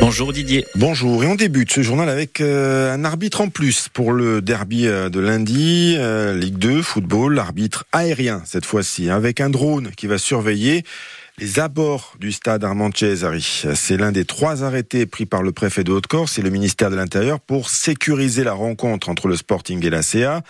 Bonjour Didier. Bonjour, et on débute ce journal avec un arbitre en plus pour le derby de lundi, Ligue 2, football, arbitre aérien cette fois-ci, avec un drone qui va surveiller les abords du stade Armand Cesari. C'est l'un des trois arrêtés pris par le préfet de Haute-Corse et le ministère de l'Intérieur pour sécuriser la rencontre entre le Sporting et la CA.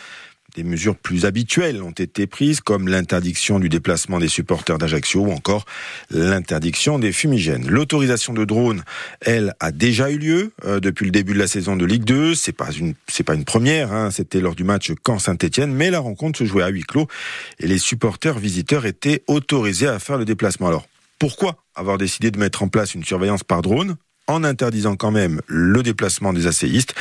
Des mesures plus habituelles ont été prises, comme l'interdiction du déplacement des supporters d'Ajaccio ou encore l'interdiction des fumigènes. L'autorisation de drones, elle, a déjà eu lieu depuis le début de la saison de Ligue 2. C'est pas une première, hein. C'était lors du match Caen Saint-Etienne, mais la rencontre se jouait à huis clos et les supporters visiteurs étaient autorisés à faire le déplacement. Alors, pourquoi avoir décidé de mettre en place une surveillance par drone ? En interdisant quand même le déplacement des asséistes.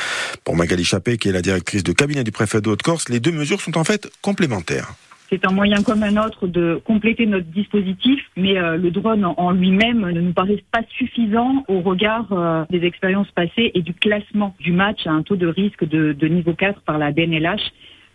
Pour Magali Chappé, qui est la directrice de cabinet du préfet de Haute-Corse, les deux mesures sont en fait complémentaires. C'est un moyen comme un autre de compléter notre dispositif, mais le drone en lui-même ne nous paraît pas suffisant au regard des expériences passées et du classement du match à un taux de risque de niveau 4 par la DNLH.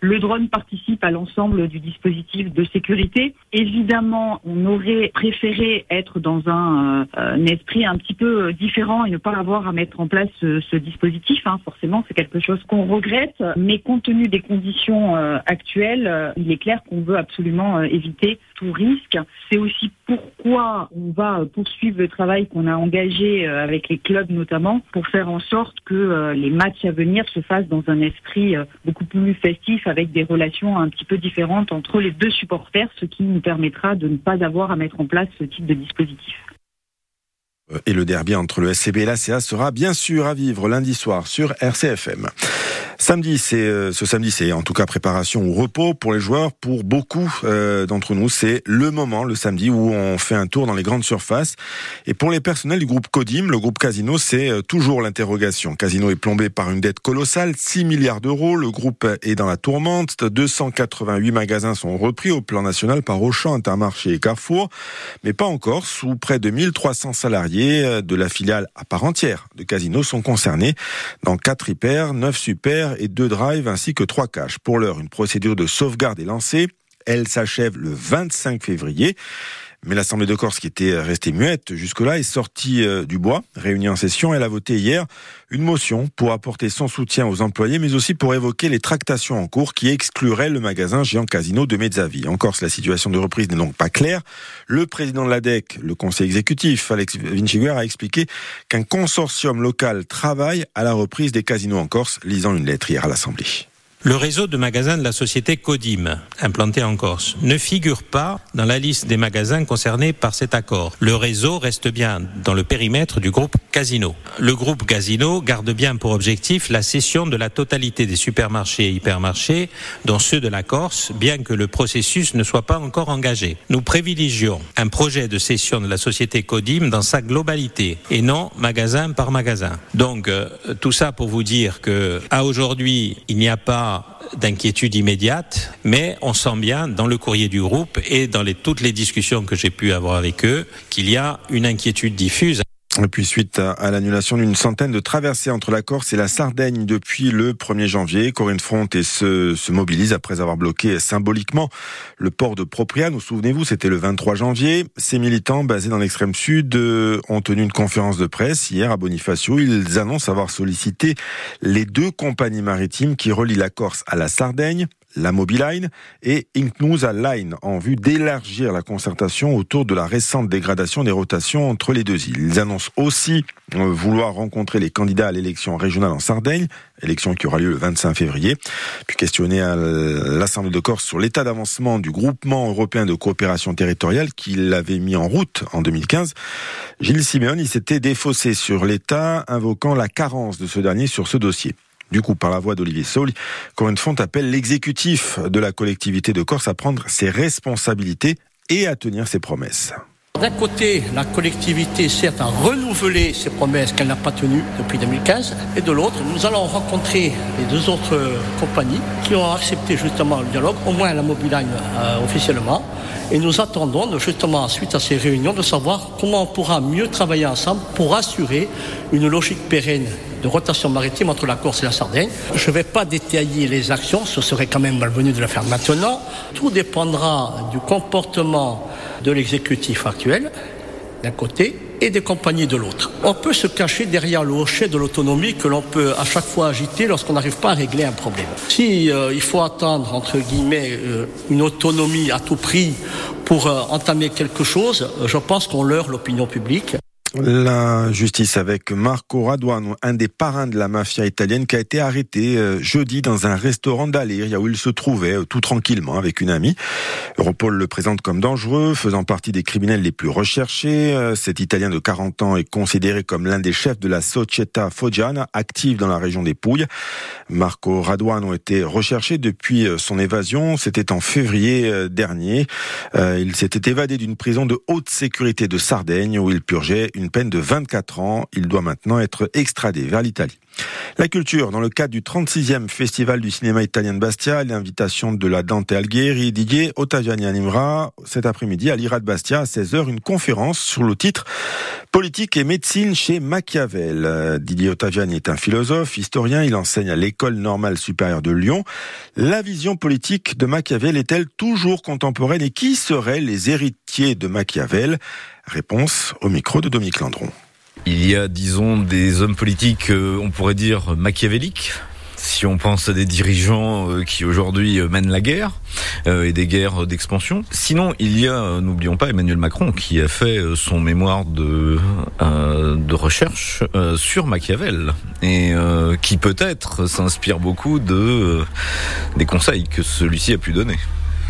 Le drone participe à l'ensemble du dispositif de sécurité. Évidemment, on aurait préféré être dans un esprit un petit peu différent et ne pas avoir à mettre en place ce dispositif. Forcément, c'est quelque chose qu'on regrette. Mais compte tenu des conditions actuelles, il est clair qu'on veut absolument éviter tout risque. C'est aussi pourquoi on va poursuivre le travail qu'on a engagé avec les clubs notamment pour faire en sorte que les matchs à venir se fassent dans un esprit beaucoup plus festif, avec des relations un petit peu différentes entre les deux supporters, ce qui nous permettra de ne pas avoir à mettre en place ce type de dispositif. Et le derby entre le SCB et la CA sera bien sûr à vivre lundi soir sur RCFM. Ce samedi, c'est en tout cas préparation au repos pour les joueurs. Pour beaucoup d'entre nous, c'est le moment, le samedi, où on fait un tour dans les grandes surfaces. Et pour les personnels du groupe Codim, le groupe Casino, c'est toujours l'interrogation. Casino est plombé par une dette colossale, 6 milliards d'euros. Le groupe est dans la tourmente. 288 magasins sont repris au plan national par Auchan, Intermarché et Carrefour. Mais pas encore, sous près de 1300 salariés de la filiale à part entière de Casino sont concernés. Dans 4 hyper, 9 super, et 2 drives ainsi que 3 caches. Pour l'heure, une procédure de sauvegarde est lancée. Elle s'achève le 25 février. Mais l'Assemblée de Corse, qui était restée muette jusque-là, est sortie du bois. Réunie en session, elle a voté hier une motion pour apporter son soutien aux employés, mais aussi pour évoquer les tractations en cours qui excluraient le magasin Géant Casino de Mezzavie. En Corse, la situation de reprise n'est donc pas claire. Le président de l'ADEC, le conseil exécutif, Alex Vinciguerra, a expliqué qu'un consortium local travaille à la reprise des casinos en Corse, lisant une lettre hier à l'Assemblée. Le réseau de magasins de la société Codim, implanté en Corse, ne figure pas dans la liste des magasins concernés par cet accord. Le réseau reste bien dans le périmètre du groupe Casino. Le groupe Casino garde bien pour objectif la cession de la totalité des supermarchés et hypermarchés, dont ceux de la Corse, bien que le processus ne soit pas encore engagé. Nous privilégions un projet de cession de la société Codim dans sa globalité, et non magasin par magasin. Donc, tout ça pour vous dire qu'à aujourd'hui, il n'y a pas d'inquiétude immédiate, mais on sent bien dans le courrier du groupe et dans toutes les discussions que j'ai pu avoir avec eux qu'il y a une inquiétude diffuse. Et puis suite à l'annulation d'une centaine de traversées entre la Corse et la Sardaigne depuis le 1er janvier, Corinne Font se mobilise après avoir bloqué symboliquement le port de Propriano. Souvenez-vous, c'était le 23 janvier. Ces militants basés dans l'extrême sud ont tenu une conférence de presse hier à Bonifacio. Ils annoncent avoir sollicité les deux compagnies maritimes qui relient la Corse à la Sardaigne, la Moby Line et Incnusa Line, en vue d'élargir la concertation autour de la récente dégradation des rotations entre les deux îles. Ils annoncent aussi vouloir rencontrer les candidats à l'élection régionale en Sardaigne, élection qui aura lieu le 25 février, puis questionner à l'Assemblée de Corse sur l'état d'avancement du groupement européen de coopération territoriale qu'il avait mis en route en 2015. Gilles Simeoni s'était défaussé sur l'état, invoquant la carence de ce dernier sur ce dossier. Du coup, par la voix d'Olivier Sauli, Corinne Font appelle l'exécutif de la collectivité de Corse à prendre ses responsabilités et à tenir ses promesses. D'un côté, la collectivité, certes, a renouvelé ses promesses qu'elle n'a pas tenues depuis 2015. Et de l'autre, nous allons rencontrer les deux autres compagnies qui ont accepté justement le dialogue, au moins la Moby Line officiellement. Et nous attendons justement, suite à ces réunions, de savoir comment on pourra mieux travailler ensemble pour assurer une logique pérenne de rotation maritime entre la Corse et la Sardaigne. Je ne vais pas détailler les actions, ce serait quand même malvenu de le faire maintenant. Tout dépendra du comportement de l'exécutif actuel, d'un côté, et des compagnies de l'autre. On peut se cacher derrière le hochet de l'autonomie que l'on peut à chaque fois agiter lorsqu'on n'arrive pas à régler un problème. Si il faut attendre, entre guillemets, une autonomie à tout prix pour entamer quelque chose, je pense qu'on leurre l'opinion publique. La justice avec Marco Raduano, un des parrains de la mafia italienne qui a été arrêté jeudi dans un restaurant d'Aléria où il se trouvait tout tranquillement avec une amie. Europol le présente comme dangereux, faisant partie des criminels les plus recherchés. Cet Italien de 40 ans est considéré comme l'un des chefs de la Società Foggiana, active dans la région des Pouilles. Marco Raduano était recherché depuis son évasion. C'était en février dernier. Il s'était évadé d'une prison de haute sécurité de Sardaigne où il purgeait une peine de 24 ans. Il doit maintenant être extradé vers l'Italie. La culture, dans le cadre du 36e Festival du cinéma italien de Bastia, l'invitation de la Dante Alighieri, Didier Otaviani animera cet après-midi à l'IRA de Bastia à 16h une conférence sur le titre « Politique et médecine chez Machiavel ». Didier Otaviani est un philosophe, historien, il enseigne à l'École normale supérieure de Lyon. La vision politique de Machiavel est-elle toujours contemporaine et qui seraient les héritiers de Machiavel ? Réponse au micro de Dominique Landron. Il y a, disons, des hommes politiques, on pourrait dire, machiavéliques. Si on pense à des dirigeants qui aujourd'hui mènent la guerre et des guerres d'expansion. Sinon, il y a, n'oublions pas, Emmanuel Macron qui a fait son mémoire de recherche sur Machiavel et qui peut-être s'inspire beaucoup des conseils que celui-ci a pu donner.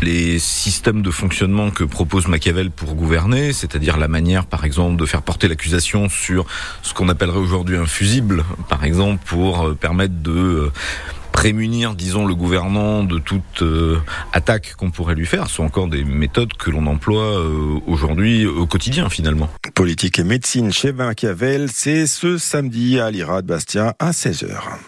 Les systèmes de fonctionnement que propose Machiavel pour gouverner, c'est-à-dire la manière, par exemple, de faire porter l'accusation sur ce qu'on appellerait aujourd'hui un fusible, par exemple, pour permettre de prémunir, disons, le gouvernant de toute attaque qu'on pourrait lui faire. Ce sont encore des méthodes que l'on emploie aujourd'hui au quotidien, finalement. Politique et médecine chez Machiavel, c'est ce samedi à l'IRA de Bastia à 16h.